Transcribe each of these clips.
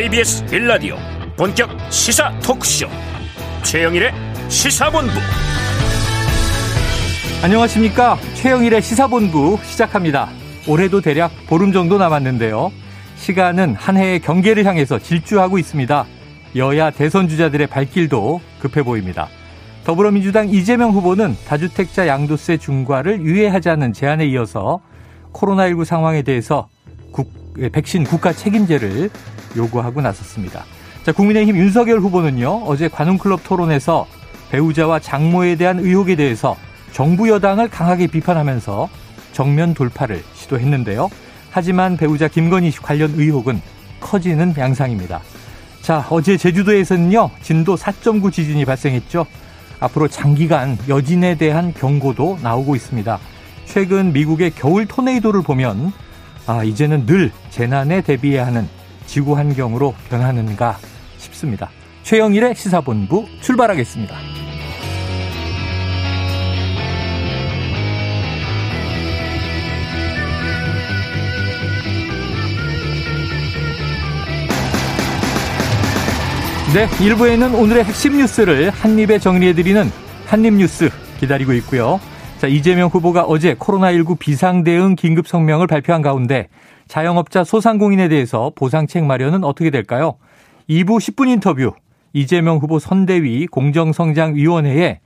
KBS 1라디오 본격 시사 토크쇼 최영일의 시사본부. 안녕하십니까. 최영일의 시사본부 시작합니다. 올해도 대략 보름 정도 남았는데요. 시간은 한 해의 경계를 향해서 질주하고 있습니다. 여야 대선 주자들의 발길도 급해 보입니다. 더불어민주당 이재명 후보는 다주택자 양도세 중과를 유예하자는 제안에 이어서 코로나19 상황에 대해서 백신 국가 책임제를 요구하고 나섰습니다. 자, 국민의힘 윤석열 후보는요, 어제 관훈클럽 토론에서 배우자와 장모에 대한 의혹에 대해서 정부 여당을 강하게 비판하면서 정면 돌파를 시도했는데요. 하지만 배우자 김건희 씨 관련 의혹은 커지는 양상입니다. 자, 어제 제주도에서는요, 진도 4.9 지진이 발생했죠. 앞으로 장기간 여진에 대한 경고도 나오고 있습니다. 최근 미국의 겨울 토네이도를 보면 이제는 늘 재난에 대비해야 하는 지구 환경으로 변하는가 싶습니다. 최영일의 시사본부 출발하겠습니다. 네, 1부에는 오늘의 핵심 뉴스를 한입에 정리해드리는 한입뉴스 기다리고 있고요. 자, 이재명 후보가 어제 코로나19 비상대응 긴급성명을 발표한 가운데 자영업자 소상공인에 대해서 보상책 마련은 어떻게 될까요? 2부 10분 인터뷰, 이재명 후보 선대위 공정성장위원회의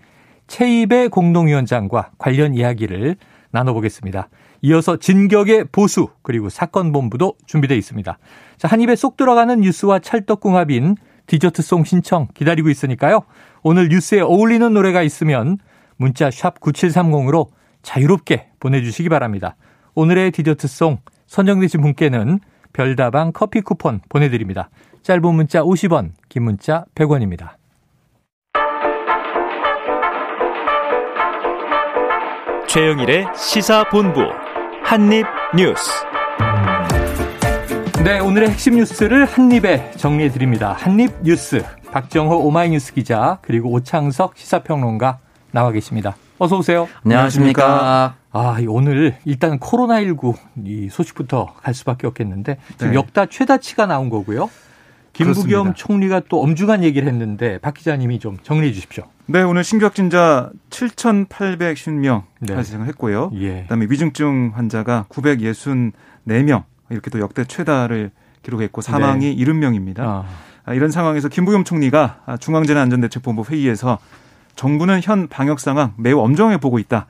최입의 공동위원장과 관련 이야기를 나눠보겠습니다. 이어서 진격의 보수 그리고 사건본부도 준비되어 있습니다. 자, 한 입에 쏙 들어가는 뉴스와 찰떡궁합인 디저트송 신청 기다리고 있으니까요. 오늘 뉴스에 어울리는 노래가 있으면 문자 샵 9730으로 자유롭게 보내주시기 바랍니다. 오늘의 디저트송 선정되신 분께는 별다방 커피 쿠폰 보내드립니다. 짧은 문자 50원, 긴 문자 100원입니다. 최영일의 시사본부 한입뉴스. 네, 오늘의 핵심 뉴스를 한입에 정리해드립니다. 한입뉴스. 박정호 오마이뉴스 기자 그리고 오창석 시사평론가 나와 계십니다. 어서 오세요. 안녕하십니까. 오늘 일단 코로나19 이 소식부터 갈 수밖에 없겠는데 지금 네. 역대 최다치가 나온 거고요. 김부겸 그렇습니다. 총리가 또 엄중한 얘기를 했는데 박 기자님이 좀 정리해 주십시오. 네, 오늘 신규 확진자 7,850명 발생을 했고요. 예. 그다음에 위중증 환자가 964명 이렇게 또 역대 최다를 기록했고 사망이 70명입니다. 이런 상황에서 김부겸 총리가 중앙재난안전대책본부 회의에서 정부는 현 방역 상황 매우 엄정해 보고 있다.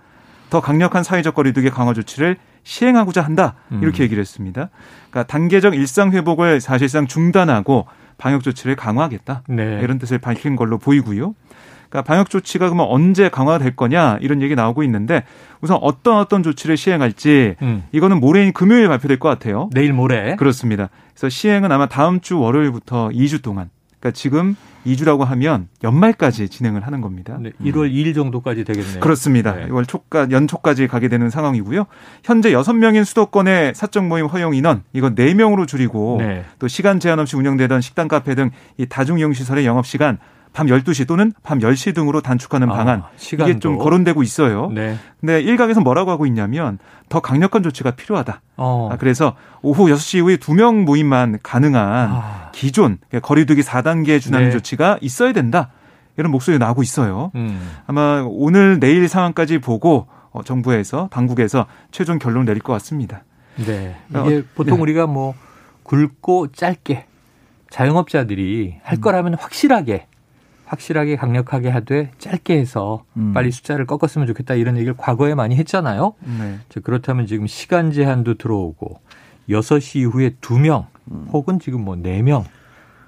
더 강력한 사회적 거리두기 강화 조치를 시행하고자 한다. 이렇게 얘기를 했습니다. 그러니까 단계적 일상 회복을 사실상 중단하고 방역 조치를 강화하겠다. 네. 이런 뜻을 밝힌 걸로 보이고요. 그러니까 방역 조치가 그러면 언제 강화될 거냐 이런 얘기 나오고 있는데 우선 어떤 조치를 시행할지 이거는 모레인 금요일 발표될 것 같아요. 내일 모레. 그렇습니다. 그래서 시행은 아마 다음 주 월요일부터 2주 동안. 그러니까 지금 2주라고 하면 연말까지 진행을 하는 겁니다. 네, 1월 2일 정도까지 되겠네요. 그렇습니다. 네. 2월 초까지 연초까지 가게 되는 상황이고요. 현재 6명인 수도권의 사적 모임 허용 인원 이거 4명으로 줄이고 네. 또 시간 제한 없이 운영되던 식당, 카페 등 이 다중이용 시설의 영업 시간 밤 12시 또는 밤 10시 등으로 단축하는 방안 시간도. 이게 좀 거론되고 있어요. 네. 근데 일각에서 뭐라고 하고 있냐면 더 강력한 조치가 필요하다. 그래서 오후 6시 이후에 2명 모임만 가능한 기존 거리두기 4단계 준하는 네. 조치가 있어야 된다. 이런 목소리가 나오고 있어요. 아마 오늘 내일 상황까지 보고 정부에서 당국에서 최종 결론을 내릴 것 같습니다. 네. 이게 보통 네. 우리가 뭐 굵고 짧게 자영업자들이 할 거라면 확실하게 강력하게 하되 짧게 해서 빨리 숫자를 꺾었으면 좋겠다 이런 얘기를 과거에 많이 했잖아요. 네. 그렇다면 지금 시간 제한도 들어오고 6시 이후에 2명 혹은 지금 뭐 4명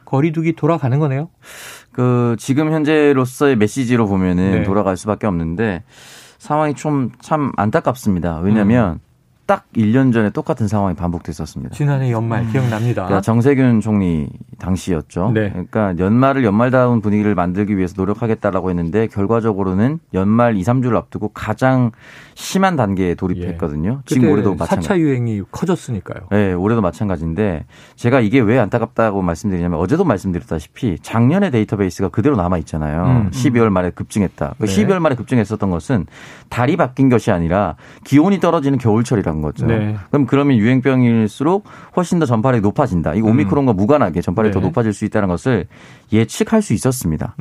거리두기 돌아가는 거네요. 지금 현재로서의 메시지로 보면은 네. 돌아갈 수밖에 없는데 상황이 참 안타깝습니다. 왜냐하면 딱 1년 전에 똑같은 상황이 반복됐었습니다. 지난해 연말 기억납니다. 그러니까 정세균 총리 당시였죠. 네. 그러니까 연말을 연말다운 분위기를 만들기 위해서 노력하겠다라고 했는데 결과적으로는 연말 2, 3주를 앞두고 가장 심한 단계에 돌입했거든요. 예. 지금 올해도 마찬가지. 4차 유행이 커졌으니까요. 네, 올해도 마찬가지인데 제가 이게 왜 안타깝다고 말씀드리냐면 어제도 말씀드렸다시피 작년의 데이터베이스가 그대로 남아있잖아요. 12월 말에 급증했다. 네. 12월 말에 급증했었던 것은 달이 바뀐 것이 아니라 기온이 떨어지는 겨울철이라고 된다는 거죠. 네. 그러면 유행병일수록 훨씬 더 전파력이 높아진다. 이거 오미크론과 무관하게 전파력이 네. 더 높아질 수 있다는 것을 예측할 수 있었습니다.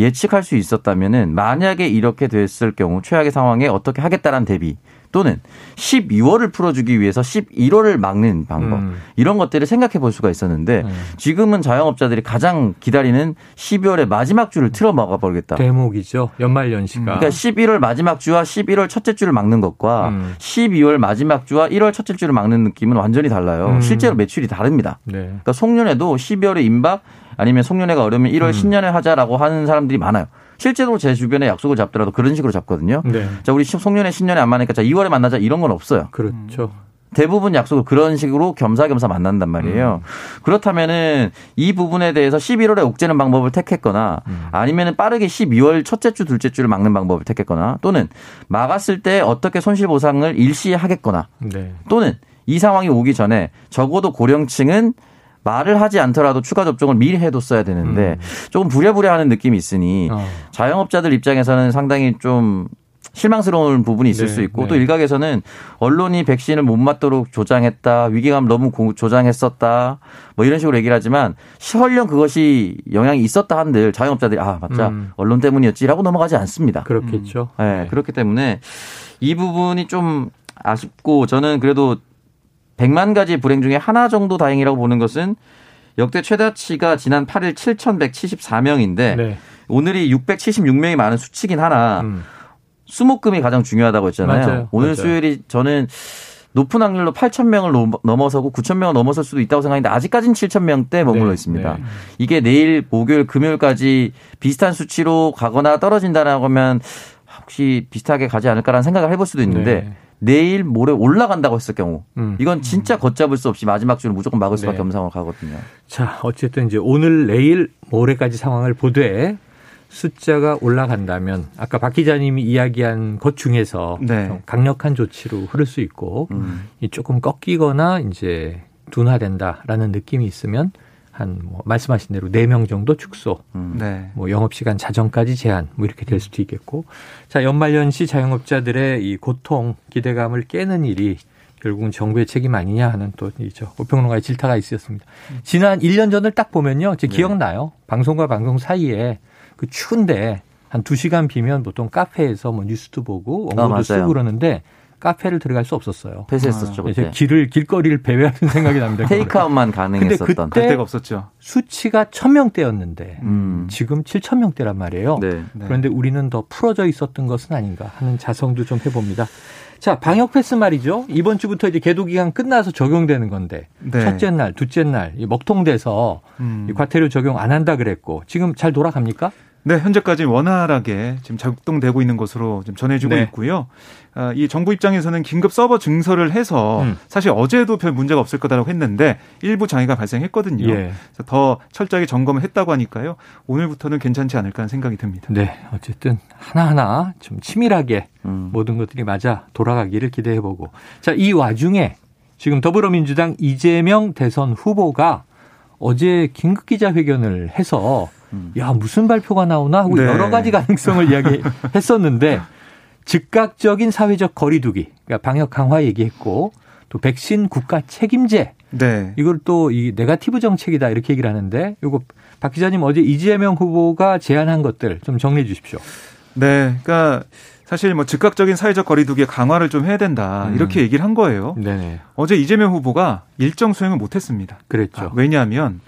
예측할 수 있었다면은 만약에 이렇게 됐을 경우 최악의 상황에 어떻게 하겠다라는 대비 또는 12월을 풀어주기 위해서 11월을 막는 방법 이런 것들을 생각해 볼 수가 있었는데 지금은 자영업자들이 가장 기다리는 12월의 마지막 주를 틀어 막아버리겠다. 대목이죠. 연말연시가. 그러니까 11월 마지막 주와 11월 첫째 주를 막는 것과 12월 마지막 주와 1월 첫째 주를 막는 느낌은 완전히 달라요. 실제로 매출이 다릅니다. 네. 그러니까 송년회도 12월에 임박 아니면 송년회가 어려우면 1월 신년회 하자라고 하는 사람들이 많아요. 실제로 제 주변에 약속을 잡더라도 그런 식으로 잡거든요. 네. 자, 우리 송년회 신년회 안 만나니까 자 2월에 만나자 이런 건 없어요. 그렇죠. 대부분 약속을 그런 식으로 겸사겸사 만난단 말이에요. 그렇다면은 이 부분에 대해서 11월에 옥죄는 방법을 택했거나 아니면은 빠르게 12월 첫째 주, 둘째 주를 막는 방법을 택했거나 또는 막았을 때 어떻게 손실 보상을 일시하겠거나 네. 또는 이 상황이 오기 전에 적어도 고령층은 말을 하지 않더라도 추가 접종을 미리 해뒀어야 되는데 조금 부랴부랴 하는 느낌이 있으니 자영업자들 입장에서는 상당히 좀 실망스러운 부분이 있을 네, 수 있고 네. 또 일각에서는 언론이 백신을 못 맞도록 조장했다. 위기감 너무 조장했었다. 뭐 이런 식으로 얘기를 하지만 설령 그것이 영향이 있었다 한들 자영업자들이 아 맞다. 언론 때문이었지라고 넘어가지 않습니다. 그렇겠죠. 네, 그렇기 때문에 이 부분이 좀 아쉽고 저는 그래도 100만 가지 불행 중에 하나 정도 다행이라고 보는 것은 역대 최다치가 지난 8일 7,174명인데 네. 오늘이 676명이 많은 수치긴 하나 수목금이 가장 중요하다고 했잖아요. 맞아요. 오늘 맞아요. 수요일이 저는 높은 확률로 8,000명을 넘어서고 9,000명을 넘어설 수도 있다고 생각했는데 아직까지는 7,000명대 머물러 네. 있습니다. 네. 이게 내일 목요일 금요일까지 비슷한 수치로 가거나 떨어진다라고 하면 혹시 비슷하게 가지 않을까라는 생각을 해볼 수도 있는데 네. 내일 모레 올라간다고 했을 경우 이건 진짜 걷잡을 수 없이 마지막 주는 무조건 막을 수밖에 없는 상황으로 가거든요. 자, 어쨌든 이제 오늘 내일 모레까지 상황을 보되 숫자가 올라간다면 아까 박 기자님이 이야기한 것 중에서 네. 강력한 조치로 흐를 수 있고 조금 꺾이거나 이제 둔화된다라는 느낌이 있으면 한 뭐 말씀하신 대로 4명 정도 축소, 네. 뭐 영업시간 자정까지 제한, 뭐 이렇게 될 수도 있겠고, 자 연말연시 자영업자들의 이 고통, 기대감을 깨는 일이 결국은 정부의 책임 아니냐 하는 또 이죠 오평론가의 질타가 있었습니다. 지난 1년 전을 딱 보면요, 제 기억나요. 네. 방송과 방송 사이에 그 추운데 한 2시간 비면 보통 카페에서 뭐 뉴스도 보고 원고도 쓰고 그러는데. 카페를 들어갈 수 없었어요. 폐쇄했었죠. 그때. 길거리를 배회하는 생각이 납니다. 테이크아웃만 가능했었던. 근데 그때가 없었죠. 수치가 1,000명대였는데 지금 7,000명대란 말이에요. 네. 그런데 우리는 더 풀어져 있었던 것은 아닌가 하는 자성도 좀 해봅니다. 자, 방역 패스 말이죠. 이번 주부터 이제 계도 기간 끝나서 적용되는 건데 네. 첫째 날, 둘째 날 먹통돼서 과태료 적용 안 한다 그랬고 지금 잘 돌아갑니까? 네, 현재까지 원활하게 지금 작동되고 있는 것으로 지금 전해지고 네. 있고요. 이 정부 입장에서는 긴급 서버 증설을 해서 사실 어제도 별 문제가 없을 거다라고 했는데 일부 장애가 발생했거든요. 예. 더 철저하게 점검을 했다고 하니까요. 오늘부터는 괜찮지 않을까 하는 생각이 듭니다. 네, 어쨌든 하나하나 좀 치밀하게 모든 것들이 맞아 돌아가기를 기대해보고. 자, 이 와중에 지금 더불어민주당 이재명 대선 후보가 어제 긴급 기자회견을 해서 야 무슨 발표가 나오나 하고 네. 여러 가지 가능성을 이야기했었는데 즉각적인 사회적 거리 두기, 그러니까 방역 강화 얘기했고 또 백신 국가 책임제 네. 이걸 또 이 네거티브 정책이다 이렇게 얘기를 하는데 이거 박 기자님 어제 이재명 후보가 제안한 것들 좀 정리해 주십시오. 네, 그러니까 사실 뭐 즉각적인 사회적 거리 두기의 강화를 좀 해야 된다 이렇게 얘기를 한 거예요. 네네. 어제 이재명 후보가 일정 수행을 못했습니다. 그랬죠. 왜냐하면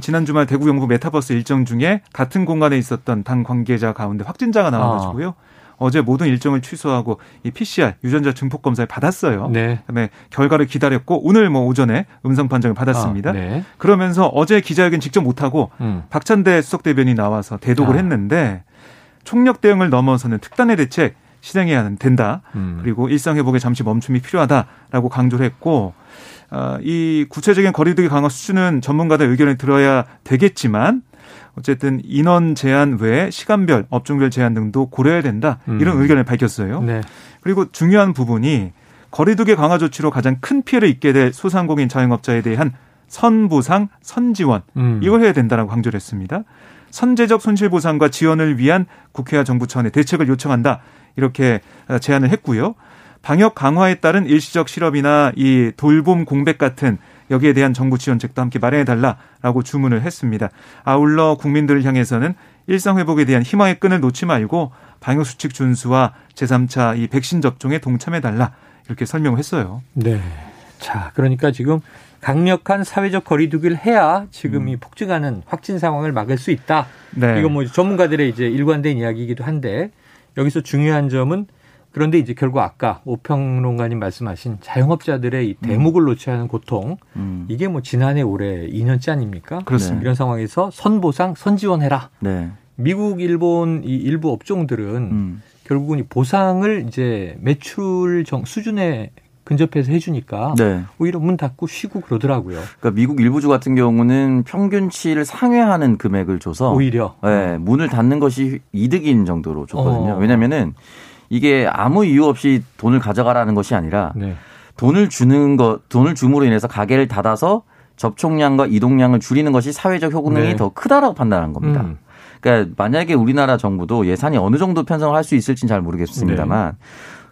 지난 주말 대구 영국 메타버스 일정 중에 같은 공간에 있었던 당 관계자 가운데 확진자가 나와가지고요. 어제 모든 일정을 취소하고 이 PCR 유전자 증폭 검사를 받았어요. 네. 그다음에 결과를 기다렸고 오늘 뭐 오전에 음성 판정을 받았습니다. 네. 그러면서 어제 기자회견 직접 못하고 박찬대 수석 대변인이 나와서 대독을 했는데 총력 대응을 넘어서는 특단의 대책 실행해야 된다. 그리고 일상 회복에 잠시 멈춤이 필요하다라고 강조를 했고 이 구체적인 거리두기 강화 수준은 전문가들 의견을 들어야 되겠지만 어쨌든 인원 제한 외에 시간별, 업종별 제한 등도 고려해야 된다. 이런 의견을 밝혔어요. 네. 그리고 중요한 부분이 거리두기 강화 조치로 가장 큰 피해를 입게 될 소상공인 자영업자에 대한 선보상, 선지원 이걸 해야 된다라고 강조를 했습니다. 선제적 손실보상과 지원을 위한 국회와 정부 차원의 대책을 요청한다. 이렇게 제안을 했고요. 방역 강화에 따른 일시적 실업이나 이 돌봄 공백 같은 여기에 대한 정부 지원책도 함께 마련해달라라고 주문을 했습니다. 아울러 국민들을 향해서는 일상회복에 대한 희망의 끈을 놓지 말고 방역수칙 준수와 제3차 이 백신 접종에 동참해달라 이렇게 설명을 했어요. 네. 자, 그러니까 지금 강력한 사회적 거리두기를 해야 지금 이 폭증하는 확진 상황을 막을 수 있다. 네. 이건 뭐 전문가들의 이제 일관된 이야기이기도 한데 여기서 중요한 점은 그런데 이제 결국 아까 오평론가님 말씀하신 자영업자들의 이 대목을 놓쳐야 하는 고통 이게 뭐 지난해 올해 2년째 아닙니까? 그렇습니다. 이런 상황에서 선보상 선지원해라. 네. 미국, 일본 이 일부 업종들은 결국은 이 보상을 이제 매출 수준에 근접해서 해주니까 네. 오히려 문 닫고 쉬고 그러더라고요. 그러니까 미국 일부주 같은 경우는 평균치를 상회하는 금액을 줘서 오히려 네, 문을 닫는 것이 이득인 정도로 줬거든요. 왜냐하면은 이게 아무 이유 없이 돈을 가져가라는 것이 아니라 네. 돈을 주는 것, 돈을 줌으로 인해서 가게를 닫아서 접촉량과 이동량을 줄이는 것이 사회적 효능이 네. 더 크다라고 판단한 겁니다. 그러니까 만약에 우리나라 정부도 예산이 어느 정도 편성을 할 수 있을지는 잘 모르겠습니다만. 네.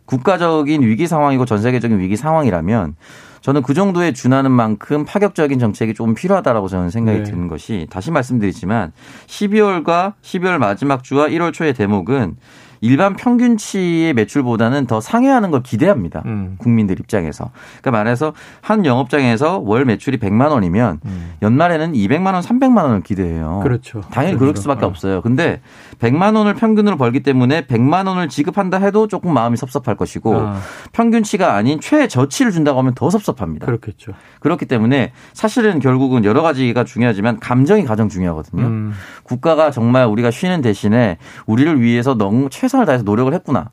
국가적인 위기 상황이고 전 세계적인 위기 상황이라면 저는 그 정도에 준하는 만큼 파격적인 정책이 조금 필요하다라고 저는 생각이 네. 드는 것이 다시 말씀드리지만 12월 마지막 주와 1월 초의 대목은 일반 평균치의 매출보다는 더 상회하는 걸 기대합니다. 국민들 입장에서. 그러니까 말해서 한 영업장에서 월 매출이 100만 원이면 연말에는 200만 원, 300만 원을 기대해요. 그렇죠. 당연히 그럴 수밖에 없어요. 근데 100만 원을 평균으로 벌기 때문에 100만 원을 지급한다 해도 조금 마음이 섭섭할 것이고 평균치가 아닌 최저치를 준다고 하면 더 섭섭합니다. 그렇겠죠. 그렇기 때문에 사실은 결국은 여러 가지가 중요하지만 감정이 가장 중요하거든요. 국가가 정말 우리가 쉬는 대신에 우리를 위해서 너무 최선을 다해서 노력을 했구나.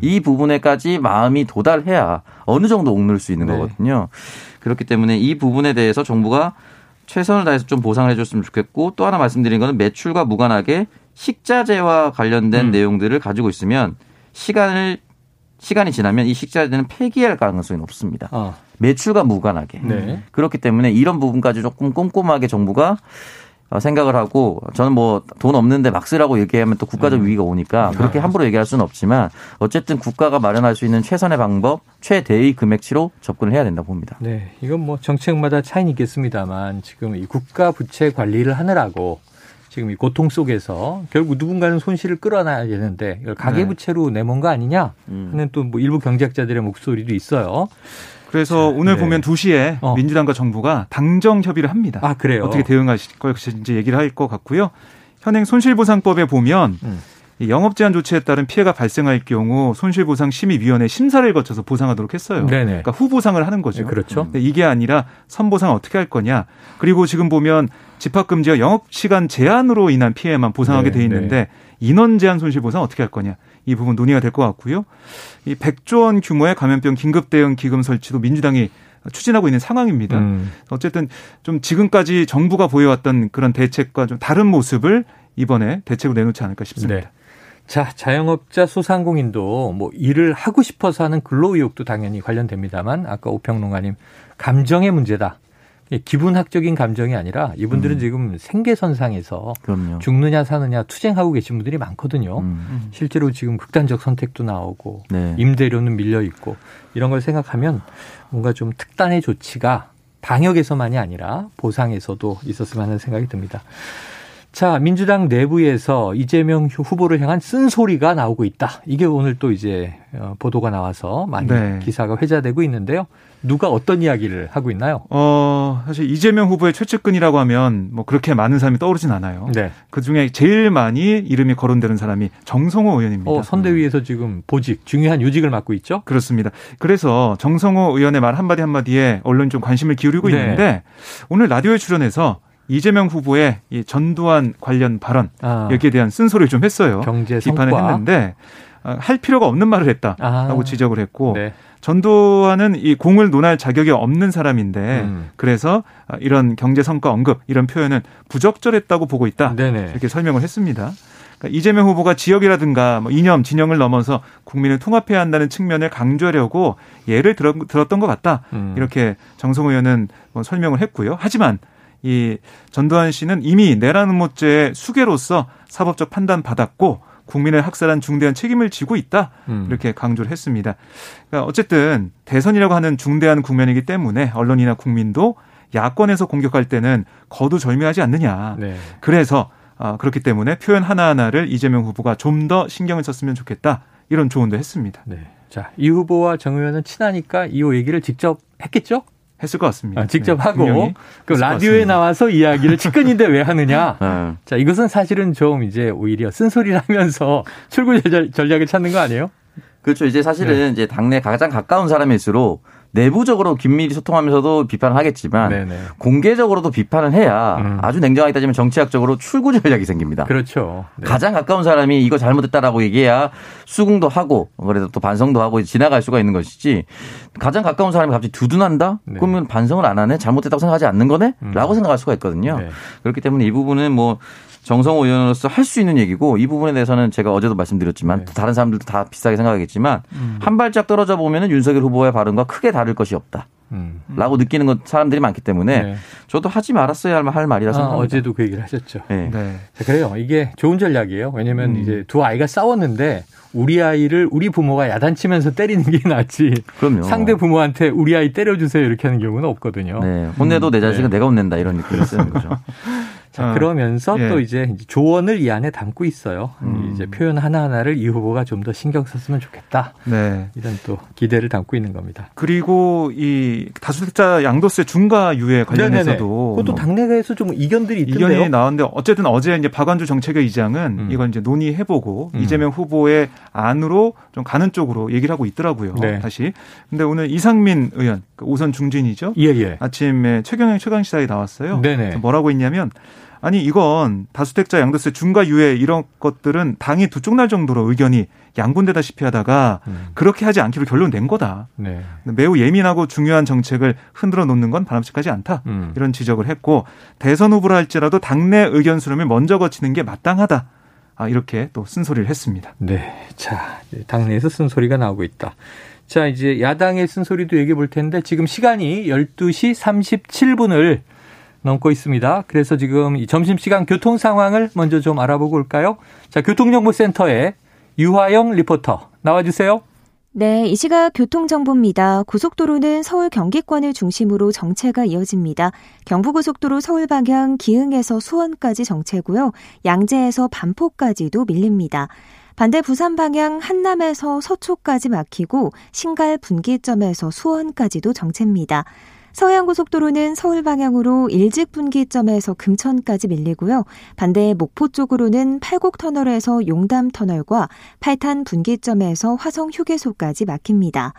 이 부분에까지 마음이 도달해야 어느 정도 억눌 수 있는 네. 거거든요. 그렇기 때문에 이 부분에 대해서 정부가 최선을 다해서 좀 보상을 해 줬으면 좋겠고 또 하나 말씀드린 거는 매출과 무관하게 식자재와 관련된 내용들을 가지고 있으면 시간이 지나면 이 식자재는 폐기할 가능성이 높습니다. 매출과 무관하게. 네. 그렇기 때문에 이런 부분까지 조금 꼼꼼하게 정부가 생각을 하고 저는 뭐 돈 없는데 막 쓰라고 얘기하면 또 국가적 위기가 오니까 그렇게 함부로 얘기할 수는 없지만 어쨌든 국가가 마련할 수 있는 최선의 방법, 최대의 금액치로 접근을 해야 된다고 봅니다. 네, 이건 뭐 정책마다 차이는 있겠습니다만 지금 이 국가 부채 관리를 하느라고 지금 이 고통 속에서 결국 누군가는 손실을 끌어놔야 되는데 이걸 가계 부채로 내몬 거 아니냐 하는 또 뭐 일부 경제학자들의 목소리도 있어요. 그래서 오늘 네. 보면 2시에 민주당과 정부가 당정 협의를 합니다. 아, 그래요? 어떻게 대응하실 것인지 얘기를 할 것 같고요. 현행 손실보상법에 보면 영업제한 조치에 따른 피해가 발생할 경우 손실보상심의위원회 심사를 거쳐서 보상하도록 했어요. 네네. 그러니까 후보상을 하는 거죠. 네, 그렇죠. 이게 아니라 선보상 어떻게 할 거냐. 그리고 지금 보면 집합금지와 영업시간 제한으로 인한 피해만 보상하게 네, 돼 있는데 네. 인원 제한 손실보상 어떻게 할 거냐. 이 부분 논의가 될 것 같고요. 이 100조 원 규모의 감염병 긴급대응기금 설치도 민주당이 추진하고 있는 상황입니다. 어쨌든 좀 지금까지 정부가 보여왔던 그런 대책과 좀 다른 모습을 이번에 대책으로 내놓지 않을까 싶습니다. 네. 자, 자영업자 소상공인도 뭐 일을 하고 싶어서 하는 근로의욕도 당연히 관련됩니다만 아까 오평론가님 감정의 문제다. 기분학적인 감정이 아니라 이분들은 지금 생계선상에서 그럼요. 죽느냐 사느냐 투쟁하고 계신 분들이 많거든요. 실제로 지금 극단적 선택도 나오고 네. 임대료는 밀려 있고 이런 걸 생각하면 뭔가 좀 특단의 조치가 방역에서만이 아니라 보상에서도 있었으면 하는 생각이 듭니다. 자, 민주당 내부에서 이재명 후보를 향한 쓴소리가 나오고 있다. 이게 오늘 또 이제 보도가 나와서 많이 네. 기사가 회자되고 있는데요. 누가 어떤 이야기를 하고 있나요? 사실 이재명 후보의 최측근이라고 하면 뭐 그렇게 많은 사람이 떠오르진 않아요. 네. 그중에 제일 많이 이름이 거론되는 사람이 정성호 의원입니다. 선대위에서 지금 보직, 중요한 요직을 맡고 있죠? 그렇습니다. 그래서 정성호 의원의 말 한마디 한마디에 언론이 좀 관심을 기울이고 네. 있는데 오늘 라디오에 출연해서 이재명 후보의 이 전두환 관련 발언 여기에 대한 쓴소리를 좀 했어요. 경제 성과. 비판을 했는데 할 필요가 없는 말을 했다라고 지적을 했고 네. 전두환은 이 공을 논할 자격이 없는 사람인데 그래서 이런 경제 성과 언급 이런 표현은 부적절했다고 보고 있다. 네네. 이렇게 설명을 했습니다. 그러니까 이재명 후보가 지역이라든가 뭐 이념, 진영을 넘어서 국민을 통합해야 한다는 측면을 강조하려고 예를 들었던 것 같다. 이렇게 정성호 의원은 뭐 설명을 했고요. 하지만 이 전두환 씨는 이미 내란 음모죄의 수괴로서 사법적 판단 받았고 국민을 학살한 중대한 책임을 지고 있다. 이렇게 강조를 했습니다. 그러니까 어쨌든 대선이라고 하는 중대한 국면이기 때문에 언론이나 국민도 야권에서 공격할 때는 거두절미하지 않느냐. 네. 그래서 그렇기 때문에 표현 하나하나를 이재명 후보가 좀 더 신경을 썼으면 좋겠다. 이런 조언도 했습니다. 네. 자, 이 후보와 정 의원은 친하니까 이 얘기를 직접 했겠죠? 했을 것 같습니다. 직접 네, 하고 그 라디오에 나와서 이야기를 측근인데 왜 하느냐. 자, 이것은 사실은 좀 이제 오히려 쓴소리를 하면서 출구 전략을 찾는 거 아니에요? 그렇죠. 이제 사실은 네. 이제 당내 가장 가까운 사람일수록 내부적으로 긴밀히 소통하면서도 비판을 하겠지만 네네. 공개적으로도 비판을 해야 아주 냉정하게 따지면 정치학적으로 출구 전략이 생깁니다. 그렇죠. 네. 가장 가까운 사람이 이거 잘못했다라고 얘기해야 수긍도 하고 그래서 또 반성도 하고 지나갈 수가 있는 것이지 가장 가까운 사람이 갑자기 두둔한다? 네. 그러면 반성을 안 하네? 잘못했다고 생각하지 않는 거네? 라고 생각할 수가 있거든요. 네. 그렇기 때문에 이 부분은 뭐 정성호 의원으로서 할 수 있는 얘기고 이 부분에 대해서는 제가 어제도 말씀드렸지만 네. 다른 사람들도 다 비슷하게 생각하겠지만 한 발짝 떨어져 보면은 윤석열 후보의 발언과 크게 다를 것이 없다. 라고 느끼는 것 사람들이 많기 때문에 네. 저도 하지 말았어야 할 말이라 생각합니다. 어제도 그 얘기를 하셨죠. 네. 네. 자, 그래요. 이게 좋은 전략이에요. 왜냐하면 이제 두 아이가 싸웠는데 우리 아이를 우리 부모가 야단치면서 때리는 게 낫지. 그럼요. 상대 부모한테 우리 아이 때려주세요 이렇게 하는 경우는 없거든요. 네. 혼내도 내 자식은 네. 내가 혼낸다 이런 느낌을 쓰는 거죠. 자, 그러면서 예. 또 이제 조언을 이 안에 담고 있어요. 이제 표현 하나하나를 이 후보가 좀 더 신경 썼으면 좋겠다. 네. 이런 또 기대를 담고 있는 겁니다. 그리고 이 다주택자 양도세 중과 유예 관련해서도 그것도 당내에서 좀 이견들이 있던데요. 이견이 나왔는데 어쨌든 어제 이제 박완주 정책위 의장은 이걸 이제 논의해보고 이재명 후보의 안으로 좀 가는 쪽으로 얘기를 하고 있더라고요. 네. 다시. 근데 오늘 이상민 의원 오선 중진이죠. 예예. 아침에 최경영 최강시사에 나왔어요. 네네. 뭐라고 했냐면. 아니 이건 다주택자 양도세 중과 유예 이런 것들은 당이 두 쪽 날 정도로 의견이 양분되다시피 하다가 그렇게 하지 않기로 결론 낸 거다. 네. 매우 예민하고 중요한 정책을 흔들어 놓는 건 바람직하지 않다. 이런 지적을 했고 대선 후보라 할지라도 당내 의견 수렴을 먼저 거치는 게 마땅하다. 이렇게 또 쓴소리를 했습니다. 네, 자 당내에서 쓴소리가 나오고 있다. 자 이제 야당의 쓴소리도 얘기해 볼 텐데 지금 시간이 12시 37분을 넘고 있습니다. 그래서 지금 이 점심시간 교통 상황을 먼저 좀 알아보고 올까요? 자, 교통정보센터에 유화영 리포터 나와주세요. 네, 이 시각 교통정보입니다. 고속도로는 서울 경기권을 중심으로 정체가 이어집니다. 경부고속도로 서울 방향 기흥에서 수원까지 정체고요. 양재에서 반포까지도 밀립니다. 반대 부산 방향 한남에서 서초까지 막히고 신갈 분기점에서 수원까지도 정체입니다. 서해안고속도로는 서울 방향으로 일직분기점에서 금천까지 밀리고요. 반대 목포 쪽으로는 팔곡터널에서 용담터널과 팔탄분기점에서 화성휴게소까지 막힙니다.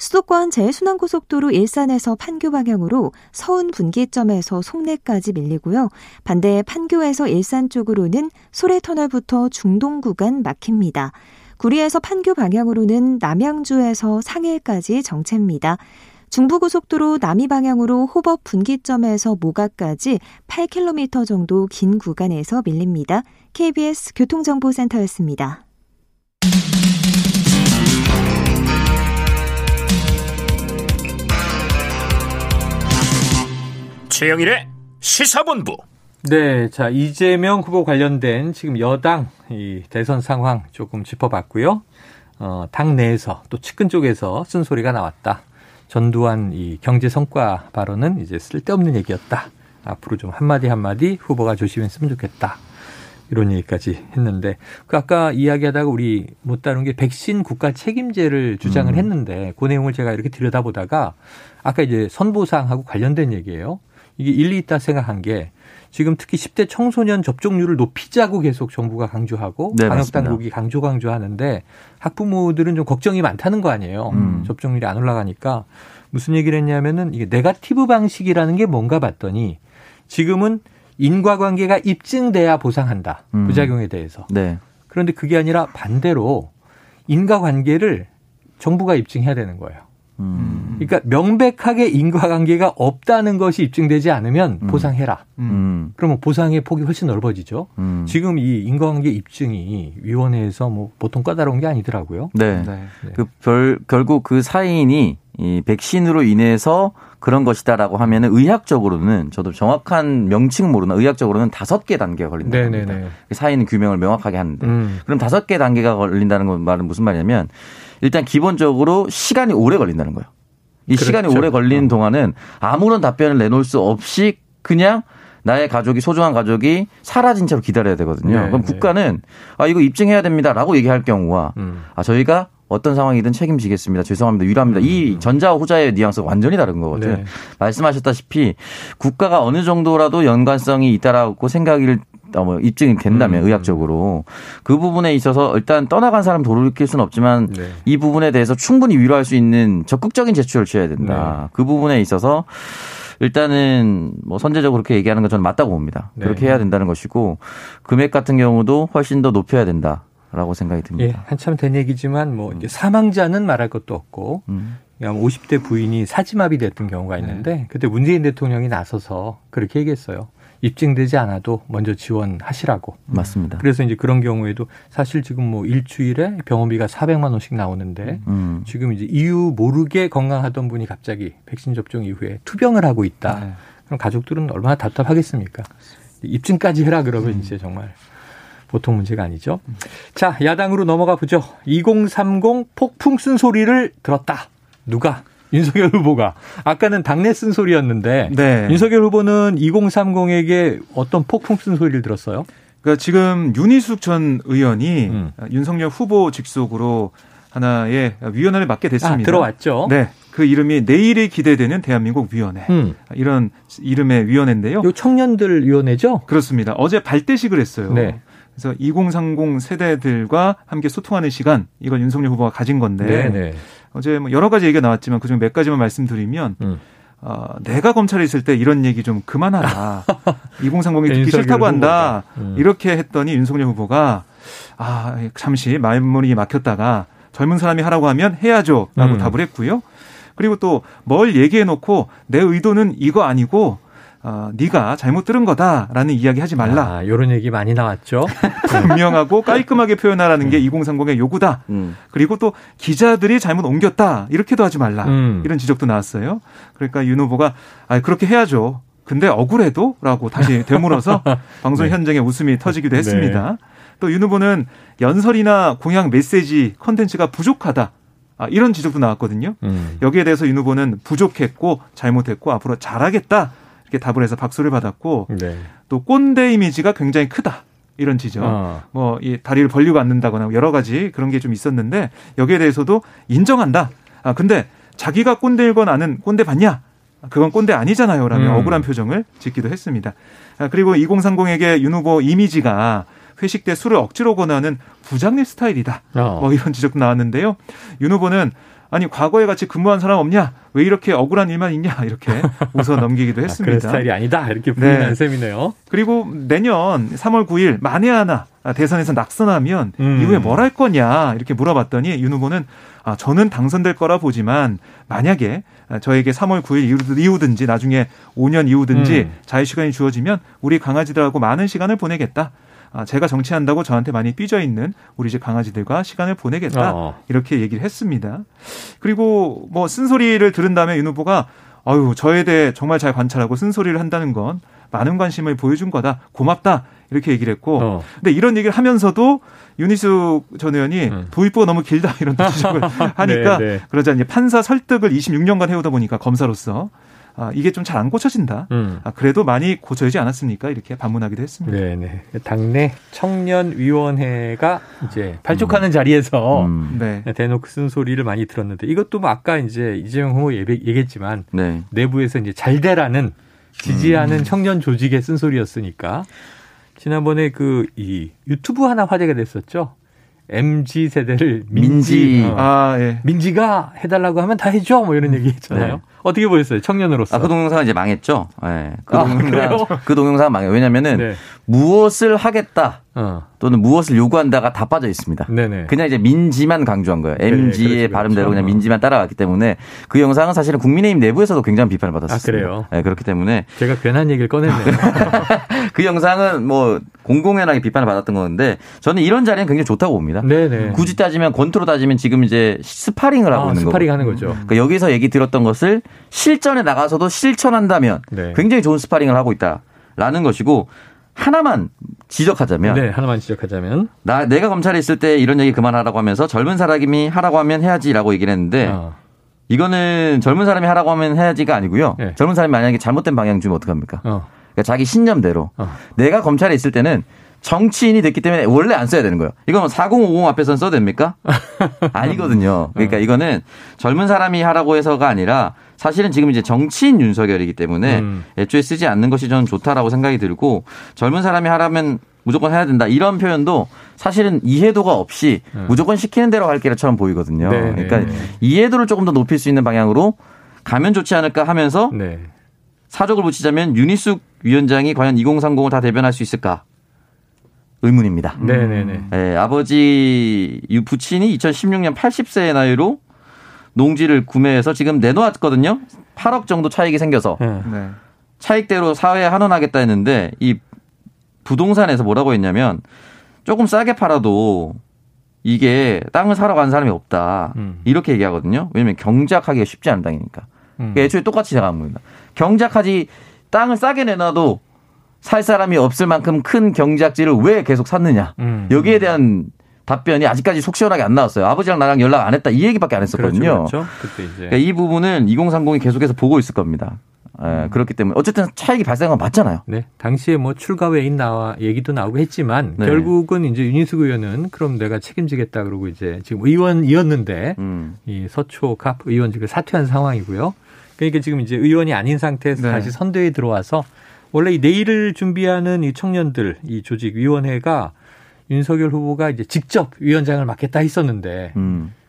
수도권 제일순환고속도로 일산에서 판교 방향으로 서운분기점에서 송내까지 밀리고요. 반대 판교에서 일산 쪽으로는 소래터널부터 중동구간 막힙니다. 구리에서 판교 방향으로는 남양주에서 상해까지 정체입니다. 중부고속도로 남이 방향으로 호법 분기점에서 모가까지 8km 정도 긴 구간에서 밀립니다. KBS 교통정보센터였습니다. 최영일의 시사본부. 네, 자 이재명 후보 관련된 지금 여당 이 대선 상황 조금 짚어봤고요. 당 내에서 또 측근 쪽에서 쓴소리가 나왔다. 전두환 이 경제 성과 발언은 이제 쓸데없는 얘기였다. 앞으로 좀 한마디 한마디 후보가 조심했으면 좋겠다. 이런 얘기까지 했는데 그 아까 이야기하다가 우리 못 다룬 게 백신 국가 책임제를 주장을 했는데 그 내용을 제가 이렇게 들여다보다가 아까 이제 선보상하고 관련된 얘기예요. 이게 일리 있다 생각한 게 지금 특히 10대 청소년 접종률을 높이자고 계속 정부가 강조하고 네, 방역당국이 강조하는데 학부모들은 좀 걱정이 많다는 거 아니에요. 접종률이 안 올라가니까. 무슨 얘기를 했냐면은 이게 네거티브 방식이라는 게 뭔가 봤더니 지금은 인과관계가 입증돼야 보상한다. 부작용에 대해서. 네. 그런데 그게 아니라 반대로 인과관계를 정부가 입증해야 되는 거예요. 그러니까 명백하게 인과관계가 없다는 것이 입증되지 않으면 보상해라. 그러면 보상의 폭이 훨씬 넓어지죠. 지금 이 인과관계 입증이 위원회에서 뭐 보통 까다로운 게 아니더라고요. 네. 네. 결국 그 사인이 이 백신으로 인해서 그런 것이다라고 하면은 의학적으로는 저도 정확한 명칭 모르나 의학적으로는 5개 단계가 걸린다는 겁니다. 사인 규명을 명확하게 하는데. 그럼 5개 단계가 걸린다는 건 말은 무슨 말이냐면 일단 기본적으로 시간이 오래 걸린다는 거예요. 이 그렇죠. 시간이 오래 걸리는 동안은 아무런 답변을 내놓을 수 없이 그냥 나의 가족이 소중한 가족이 사라진 채로 기다려야 되거든요. 네, 그럼 국가는 아 이거 입증해야 됩니다라고 얘기할 경우와 아 저희가 어떤 상황이든 책임지겠습니다. 죄송합니다. 위로합니다. 이 전자와 후자의 뉘앙스가 완전히 다른 거거든요. 네. 말씀하셨다시피 국가가 어느 정도라도 연관성이 있다라고 생각이 입증이 된다면 의학적으로 그 부분에 있어서 일단 떠나간 사람 돌이킬 수는 없지만 네. 이 부분에 대해서 충분히 위로할 수 있는 적극적인 제출을 취해야 된다. 네. 그 부분에 있어서 일단은 뭐 선제적으로 그렇게 얘기하는 건 저는 맞다고 봅니다. 네. 그렇게 해야 된다는 것이고 금액 같은 경우도 훨씬 더 높여야 된다라고 생각이 듭니다. 예, 한참 된 얘기지만 뭐 이제 사망자는 말할 것도 없고 50대 부인이 사지마비 됐던 경우가 있는데 네. 그때 문재인 대통령이 나서서 그렇게 얘기했어요. 입증되지 않아도 먼저 지원하시라고. 맞습니다. 그래서 이제 그런 경우에도 사실 지금 뭐 일주일에 병원비가 400만 원씩 나오는데 지금 이제 이유 모르게 건강하던 분이 갑자기 백신 접종 이후에 투병을 하고 있다. 네. 그럼 가족들은 얼마나 답답하겠습니까? 입증까지 해라 그러면 이제 정말 보통 문제가 아니죠. 자, 야당으로 넘어가 보죠. 2030 폭풍 쓴 소리를 들었다. 누가? 윤석열 후보가 아까는 당내 쓴소리였는데 네. 윤석열 후보는 2030에게 어떤 폭풍 쓴소리를 들었어요? 그러니까 지금 윤희숙 전 의원이 윤석열 후보 직속으로 하나의 위원회를 맡게 됐습니다. 아, 들어왔죠. 네. 그 이름이 내일이 기대되는 대한민국 위원회. 이런 이름의 위원회인데요. 요 청년들 위원회죠? 그렇습니다. 어제 발대식을 했어요. 네. 그래서 2030 세대들과 함께 소통하는 시간 이걸 윤석열 후보가 가진 건데 네네. 어제 뭐 여러 가지 얘기가 나왔지만 그중에 몇 가지만 말씀드리면 내가 검찰에 있을 때 이런 얘기 좀 그만하라. 2030이 듣기 싫다고 한다. 이렇게 했더니 윤석열 후보가 아 잠시 말문이 막혔다가 젊은 사람이 하라고 하면 해야죠 라고 답을 했고요. 그리고 또 뭘 얘기해놓고 내 의도는 이거 아니고 네가 잘못 들은 거다라는 이야기 하지 말라. 아, 이런 얘기 많이 나왔죠. 분명하고 깔끔하게 표현하라는 게 2030의 요구다. 그리고 또 기자들이 잘못 옮겼다. 이렇게도 하지 말라. 이런 지적도 나왔어요. 그러니까 윤 후보가 아, 그렇게 해야죠. 근데 억울해도? 라고 다시 되물어서 방송 네. 현장에 웃음이 터지기도 했습니다. 네. 또 윤 후보는 연설이나 공약 메시지 콘텐츠가 부족하다. 아, 이런 지적도 나왔거든요. 여기에 대해서 윤 후보는 부족했고 잘못했고 앞으로 잘하겠다. 이렇게 답을 해서 박수를 받았고 네. 또 꼰대 이미지가 굉장히 크다 이런 지적 뭐 이 다리를 벌리고 앉는다거나 여러 가지 그런 게 좀 있었는데 여기에 대해서도 인정한다. 아 근데 자기가 꼰대일 건 아는 꼰대 봤냐? 그건 꼰대 아니잖아요. 라며 억울한 표정을 짓기도 했습니다. 아, 그리고 2030에게 윤 후보 이미지가 회식 때 술을 억지로 권하는 부장님 스타일이다. 뭐 이런 지적도 나왔는데요. 윤 후보는 아니 과거에 같이 근무한 사람 없냐? 왜 이렇게 억울한 일만 있냐? 이렇게 웃어 넘기기도 했습니다. 그런 스타일이 아니다. 이렇게 부인한 네. 셈이네요. 그리고 내년 3월 9일 만에 하나 대선에서 낙선하면 이후에 뭘 할 거냐? 이렇게 물어봤더니 윤 후보는 아, 저는 당선될 거라 보지만 만약에 저에게 3월 9일 이후든지 나중에 5년 이후든지 자유시간이 주어지면 우리 강아지들하고 많은 시간을 보내겠다. 아, 제가 정치한다고 저한테 많이 삐져있는 우리 집 강아지들과 시간을 보내겠다 이렇게 얘기를 했습니다. 그리고 뭐 쓴소리를 들은 다음에 윤 후보가 아유 저에 대해 정말 잘 관찰하고 쓴소리를 한다는 건 많은 관심을 보여준 거다. 고맙다 이렇게 얘기를 했고 근데 이런 얘기를 하면서도 윤희숙 전 의원이 도입부가 너무 길다 이런 지적을 하니까 네. 그러자 이제 판사 설득을 26년간 해오다 보니까 검사로서 아, 이게 좀 잘 안 고쳐진다. 아, 그래도 많이 고쳐지지 않았습니까? 이렇게 반문하기도 했습니다. 네네. 당내 청년위원회가 이제 발족하는 자리에서 네. 대놓고 쓴소리를 많이 들었는데 이것도 뭐 아까 이제 이재명 후보 얘기했지만 네. 내부에서 이제 잘 되라는 지지하는 청년 조직의 쓴소리였으니까 지난번에 그 이 유튜브 하나 화제가 됐었죠. MZ 세대를 민지. 아, 예. 민지가 해달라고 하면 다 해줘. 뭐 이런 얘기 했잖아요. 네. 어떻게 보였어요? 청년으로서. 아, 그 동영상은 이제 망했죠. 네. 그 동영상은 망해요. 왜냐면은 네. 무엇을 하겠다 또는 무엇을 요구한다가 다 빠져 있습니다. 네네. 그냥 이제 민지만 강조한 거예요. MG의 네네, 발음대로 그냥 민지만 따라갔기 때문에 그 영상은 사실은 국민의힘 내부에서도 굉장히 비판을 받았습니다. 아, 그래요? 네, 그렇기 때문에 제가 괜한 얘기를 꺼냈네요. 그 영상은 뭐 공공연하게 비판을 받았던 건데 저는 이런 자리는 굉장히 좋다고 봅니다. 네네. 굳이 따지면 권투로 따지면 지금 이제 스파링을 하고 있는 거죠. 스파링 하는 거죠. 그러니까 여기서 얘기 들었던 것을 실전에 나가서도 실천한다면 네. 굉장히 좋은 스파링을 하고 있다라는 것이고 하나만 지적하자면 네, 하나만 지적하자면 내가 검찰에 있을 때 이런 얘기 그만하라고 하면서 젊은 사람이 하라고 하면 해야지라고 얘기를 했는데 이거는 젊은 사람이 하라고 하면 해야지가 아니고요. 네. 젊은 사람이 만약에 잘못된 방향 주면 어떡합니까? 그러니까 자기 신념대로 내가 검찰에 있을 때는 정치인이 됐기 때문에 원래 안 써야 되는 거예요. 이건 4050 앞에서는 써도 됩니까? 아니거든요. 그러니까 이거는 젊은 사람이 하라고 해서가 아니라 사실은 지금 이제 정치인 윤석열이기 때문에 애초에 쓰지 않는 것이 저는 좋다라고 생각이 들고 젊은 사람이 하라면 무조건 해야 된다. 이런 표현도 사실은 이해도가 없이 무조건 시키는 대로 할 길처럼 보이거든요. 네네. 그러니까 이해도를 조금 더 높일 수 있는 방향으로 가면 좋지 않을까 하면서 네. 사족을 붙이자면 윤희숙 위원장이 과연 2030을 다 대변할 수 있을까? 의문입니다. 네네네. 네, 아버지 부친이 2016년 80세의 나이로 농지를 구매해서 지금 내놓았거든요. 8억 정도 차익이 생겨서 네. 차익대로 사회에 환원하겠다 했는데 이 부동산에서 뭐라고 했냐면 조금 싸게 팔아도 이게 땅을 사러 간 사람이 없다. 이렇게 얘기하거든요. 왜냐하면 경작하기가 쉽지 않은 땅이니까. 그러니까 애초에 똑같이 생각하는 겁니다. 경작하지 땅을 싸게 내놔도 살 사람이 없을 만큼 큰 경작지를 왜 계속 샀느냐. 여기에 대한 답변이 아직까지 속 시원하게 안 나왔어요. 아버지랑 나랑 연락 안 했다 이 얘기밖에 안 했었거든요. 그렇죠. 그때 이제. 그러니까 이 부분은 2030이 계속해서 보고 있을 겁니다. 네, 그렇기 때문에 어쨌든 차익이 발생한 건 맞잖아요. 네, 당시에 뭐 출가 외인 나와 얘기도 나오고 했지만 네. 결국은 이제 윤희숙 의원은 그럼 내가 책임지겠다 그러고 이제 지금 의원이었는데 이 서초갑 의원직을 사퇴한 상황이고요. 그러니까 지금 이제 의원이 아닌 상태에서 네. 다시 선대에 들어와서 원래 이 내일을 준비하는 이 청년들 이 조직위원회가 윤석열 후보가 이제 직접 위원장을 맡겠다 했었는데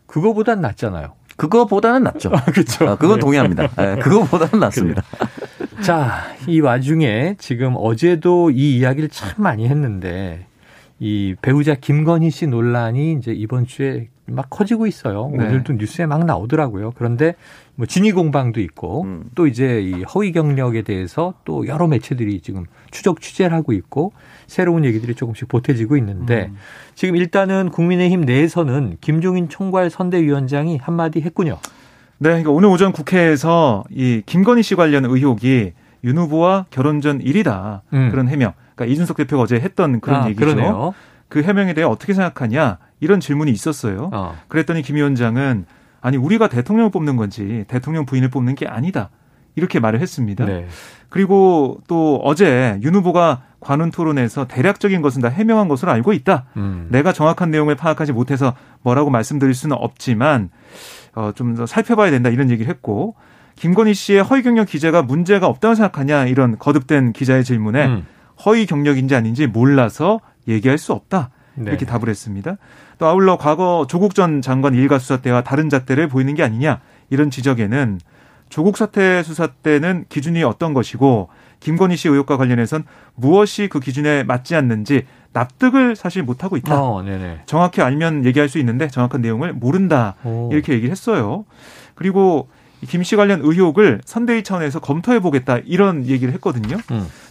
그거보단 낫잖아요. 그거보다는 낫죠. 아, 그렇죠. 아, 그건 네. 동의합니다. 네, 그거보다는 낫습니다. 자, 이 와중에 지금 어제도 이 이야기를 참 많이 했는데 이 배우자 김건희 씨 논란이 이제 이번 주에 막 커지고 있어요. 네. 오늘도 뉴스에 막 나오더라고요. 그런데 뭐 진위 공방도 있고 또 이제 이 허위 경력에 대해서 또 여러 매체들이 지금 추적 취재를 하고 있고 새로운 얘기들이 조금씩 보태지고 있는데 지금 일단은 국민의힘 내에서는 김종인 총괄 선대위원장이 한마디 했군요. 네, 그러니까 오늘 오전 국회에서 이 김건희 씨 관련 의혹이 윤 후보와 결혼 전 일이다 그런 해명. 그러니까 이준석 대표가 어제 했던 그런 얘기죠. 그러네요. 그 해명에 대해 어떻게 생각하냐 이런 질문이 있었어요. 그랬더니 김 위원장은 아니 우리가 대통령을 뽑는 건지 대통령 부인을 뽑는 게 아니다 이렇게 말을 했습니다. 네. 그리고 또 어제 윤 후보가 관훈 토론에서 대략적인 것은 다 해명한 것으로 알고 있다. 내가 정확한 내용을 파악하지 못해서 뭐라고 말씀드릴 수는 없지만 좀 더 살펴봐야 된다 이런 얘기를 했고 김건희 씨의 허위 경력 기재가 문제가 없다고 생각하냐 이런 거듭된 기자의 질문에 허위 경력인지 아닌지 몰라서 얘기할 수 없다. 이렇게 네. 답을 했습니다. 또 아울러 과거 조국 전 장관 일가 수사 때와 다른 잣대를 보이는 게 아니냐 이런 지적에는 조국 사태 수사 때는 기준이 어떤 것이고 김건희 씨 의혹과 관련해선 무엇이 그 기준에 맞지 않는지 납득을 사실 못하고 있다. 정확히 알면 얘기할 수 있는데 정확한 내용을 모른다. 이렇게 얘기를 했어요. 그리고 김 씨 관련 의혹을 선대위 차원에서 검토해보겠다 이런 얘기를 했거든요.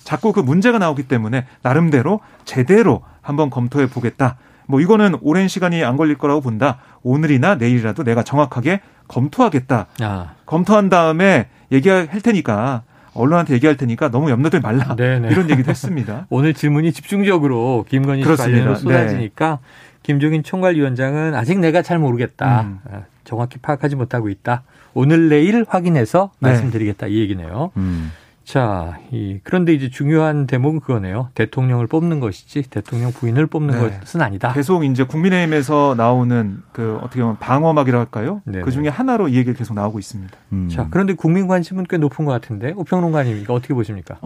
자꾸 그 문제가 나오기 때문에 나름대로 제대로 한번 검토해보겠다. 뭐 이거는 오랜 시간이 안 걸릴 거라고 본다. 오늘이나 내일이라도 내가 정확하게 검토하겠다. 검토한 다음에 얘기할 테니까 언론한테 얘기할 테니까 너무 염려들 말라. 네네. 이런 얘기도 했습니다. 오늘 질문이 집중적으로 김건희 씨 관련으로 쏟아지니까 네. 김종인 총괄위원장은 아직 내가 잘 모르겠다. 정확히 파악하지 못하고 있다. 오늘 내일 확인해서 네. 말씀드리겠다 이 얘기네요. 자, 그런데 이제 중요한 대목은 그거네요. 대통령을 뽑는 것이지 대통령 부인을 뽑는 네. 것은 아니다. 계속 이제 국민의힘에서 나오는 그 어떻게 보면 방어막이라 할까요? 네네. 그 중에 하나로 이 얘기가 계속 나오고 있습니다. 자, 그런데 국민 관심은 꽤 높은 것 같은데 오평론가님 이거 어떻게 보십니까?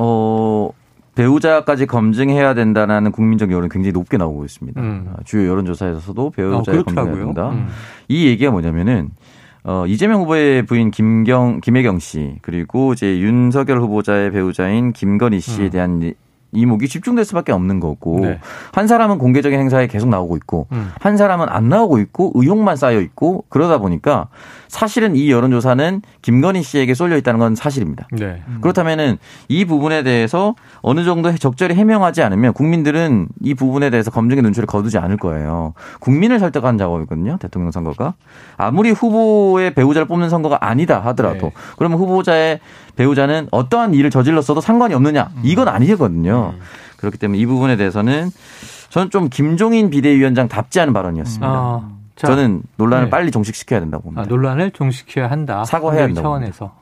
배우자까지 검증해야 된다는 국민적 여론이 굉장히 높게 나오고 있습니다. 주요 여론조사에서도 배우자에 검증해야 된다. 이 얘기가 뭐냐면은 이재명 후보의 부인 김혜경 씨 그리고 이제 윤석열 후보자의 배우자인 김건희 씨에 대한 이목이 집중될 수밖에 없는 거고 네. 한 사람은 공개적인 행사에 계속 나오고 있고 한 사람은 안 나오고 있고 의혹만 쌓여 있고 그러다 보니까 사실은 이 여론조사는 김건희 씨에게 쏠려 있다는 건 사실입니다. 네. 그렇다면은 이 부분에 대해서 어느 정도 적절히 해명하지 않으면 국민들은 이 부분에 대해서 검증의 눈초를 거두지 않을 거예요. 국민을 설득하는 작업이거든요. 대통령 선거가. 아무리 후보의 배우자를 뽑는 선거가 아니다 하더라도 네. 그러면 후보자의 배우자는 어떠한 일을 저질렀어도 상관이 없느냐. 이건 아니거든요. 그렇기 때문에 이 부분에 대해서는 저는 좀 김종인 비대위원장답지 않은 발언이었습니다. 저는 논란을 네. 빨리 종식시켜야 된다고 봅니다. 논란을 종식시켜야 한다. 사과해야 한다고 차원에서.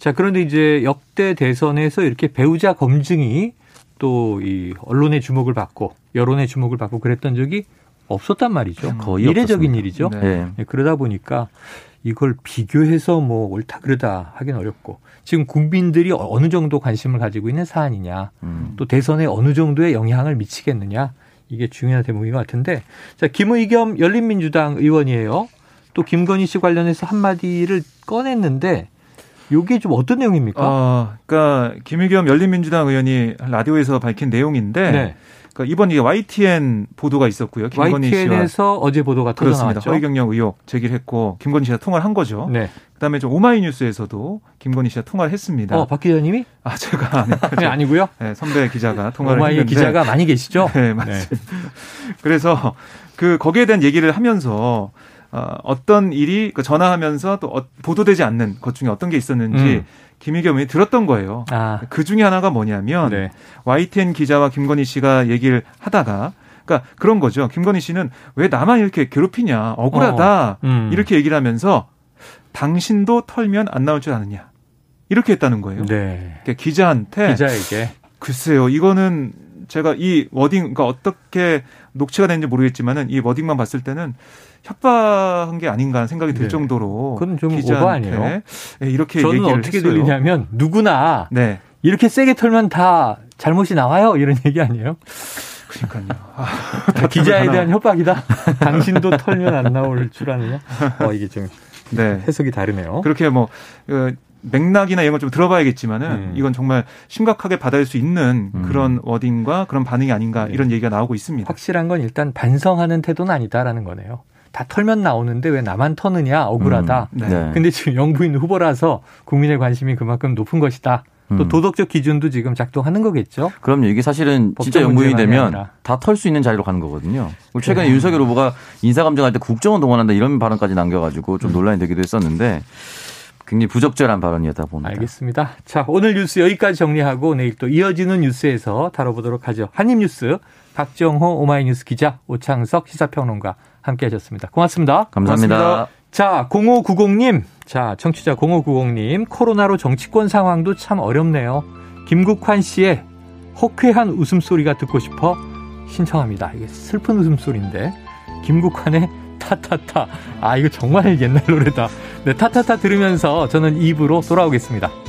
자, 그런데 이제 역대 대선에서 이렇게 배우자 검증이 또 이 언론의 주목을 받고 여론의 주목을 받고 그랬던 적이 없었단 말이죠. 거의 이례적인 일이죠. 네. 네, 그러다 보니까 이걸 비교해서 뭐 옳다 그러다 하긴 어렵고 지금 국민들이 어느 정도 관심을 가지고 있는 사안이냐 또 대선에 어느 정도의 영향을 미치겠느냐 이게 중요한 대목인 것 같은데 자 김의겸 열린민주당 의원이에요. 또 김건희 씨 관련해서 한마디를 꺼냈는데 이게 좀 어떤 내용입니까? 그러니까 김의겸 열린민주당 의원이 라디오에서 밝힌 내용인데 네. 그러니까 이번 이게 YTN 보도가 있었고요. 김건희 YTN에서 씨와 어제 보도가 그렇습니다. 허위 경영 의혹 제기했고 김건희 씨와 통화를 한 거죠. 네. 그다음에 좀 오마이뉴스에서도 김건희 씨와 통화를 했습니다. 박 기자님이? 제가 네, 아니고요. 네, 선배 기자가 통화를 오마이 했는데. 기자가 많이 계시죠? 네, 맞습니다. 네. 그래서 거기에 대한 얘기를 하면서 어떤 일이 전화하면서 또 보도되지 않는 것 중에 어떤 게 있었는지 김의겸 의원이 들었던 거예요. 그중에 하나가 뭐냐면 네. YTN 기자와 김건희 씨가 얘기를 하다가 그러니까 그런 거죠. 김건희 씨는 왜 나만 이렇게 괴롭히냐 억울하다 이렇게 얘기를 하면서 당신도 털면 안 나올 줄 아느냐 이렇게 했다는 거예요. 네. 그러니까 기자에게 글쎄요 이거는 제가 이 워딩 그러니까 어떻게 녹취가 됐는지 모르겠지만은 이 워딩만 봤을 때는 협박한 게 아닌가 하는 생각이 들 네. 정도로 그건 좀 오버 아니에요? 네, 이렇게 저는 얘기를 어떻게 했어요. 들리냐면 누구나 네. 이렇게 세게 털면 다 잘못이 나와요 이런 얘기 아니에요? 그러니까요. 기자에 대한 협박이다. 당신도 털면 안 나올 줄 아느냐? 이게 좀 네. 해석이 다르네요. 그렇게 뭐 맥락이나 이런 걸 좀 들어봐야겠지만은 이건 정말 심각하게 받아들일 수 있는 그런 워딩과 그런 반응이 아닌가 네. 이런 얘기가 나오고 있습니다. 확실한 건 일단 반성하는 태도는 아니다라는 거네요. 다 털면 나오는데 왜 나만 터느냐 억울하다. 네. 근데 지금 영부인 후보라서 국민의 관심이 그만큼 높은 것이다. 또 도덕적 기준도 지금 작동하는 거겠죠. 그럼요. 이게 사실은 진짜 영부인이 되면 다 털 수 있는 자리로 가는 거거든요. 최근에 윤석열 후보가 인사감정할 때 국정원 동원한다 이런 발언까지 남겨가지고 좀 논란이 되기도 했었는데 굉장히 부적절한 발언이었다 봅니다. 알겠습니다. 자, 오늘 뉴스 여기까지 정리하고 내일 또 이어지는 뉴스에서 다뤄보도록 하죠. 한입뉴스 박정호 오마이뉴스 기자 오창석 시사평론가 함께하셨습니다. 고맙습니다. 감사합니다. 고맙습니다. 자, 0590님. 자, 청취자 0590님. 코로나로 정치권 상황도 참 어렵네요. 김국환 씨의 호쾌한 웃음소리가 듣고 싶어 신청합니다. 이게 슬픈 웃음소리인데 김국환의 타타타. 이거 정말 옛날 노래다. 네, 타타타 들으면서 저는 2부로 돌아오겠습니다.